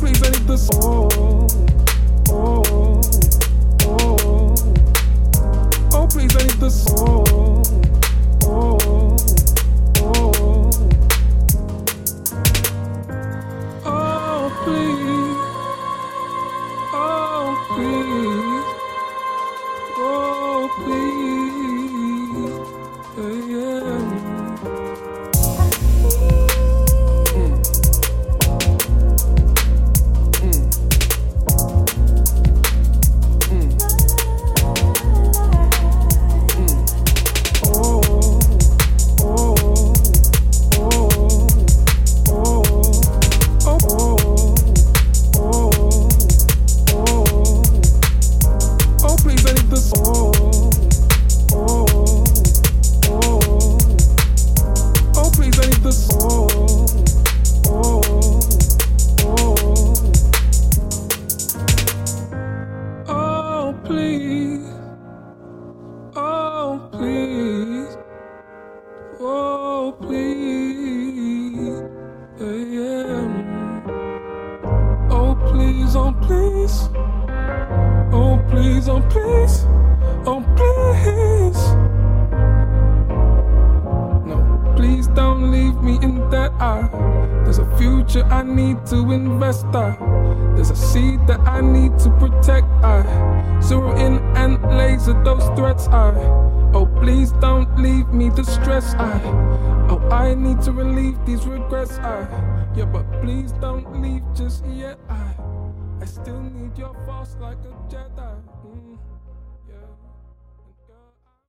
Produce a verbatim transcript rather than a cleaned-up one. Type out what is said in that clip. please ain't this all. Oh, oh, oh, please ain't this all. Oh, oh, oh, please, oh, please, oh, please, yeah, yeah. Mm. Mm. Yeah, but please don't leave just yet. I, I still need your force like a Jedi. Mm.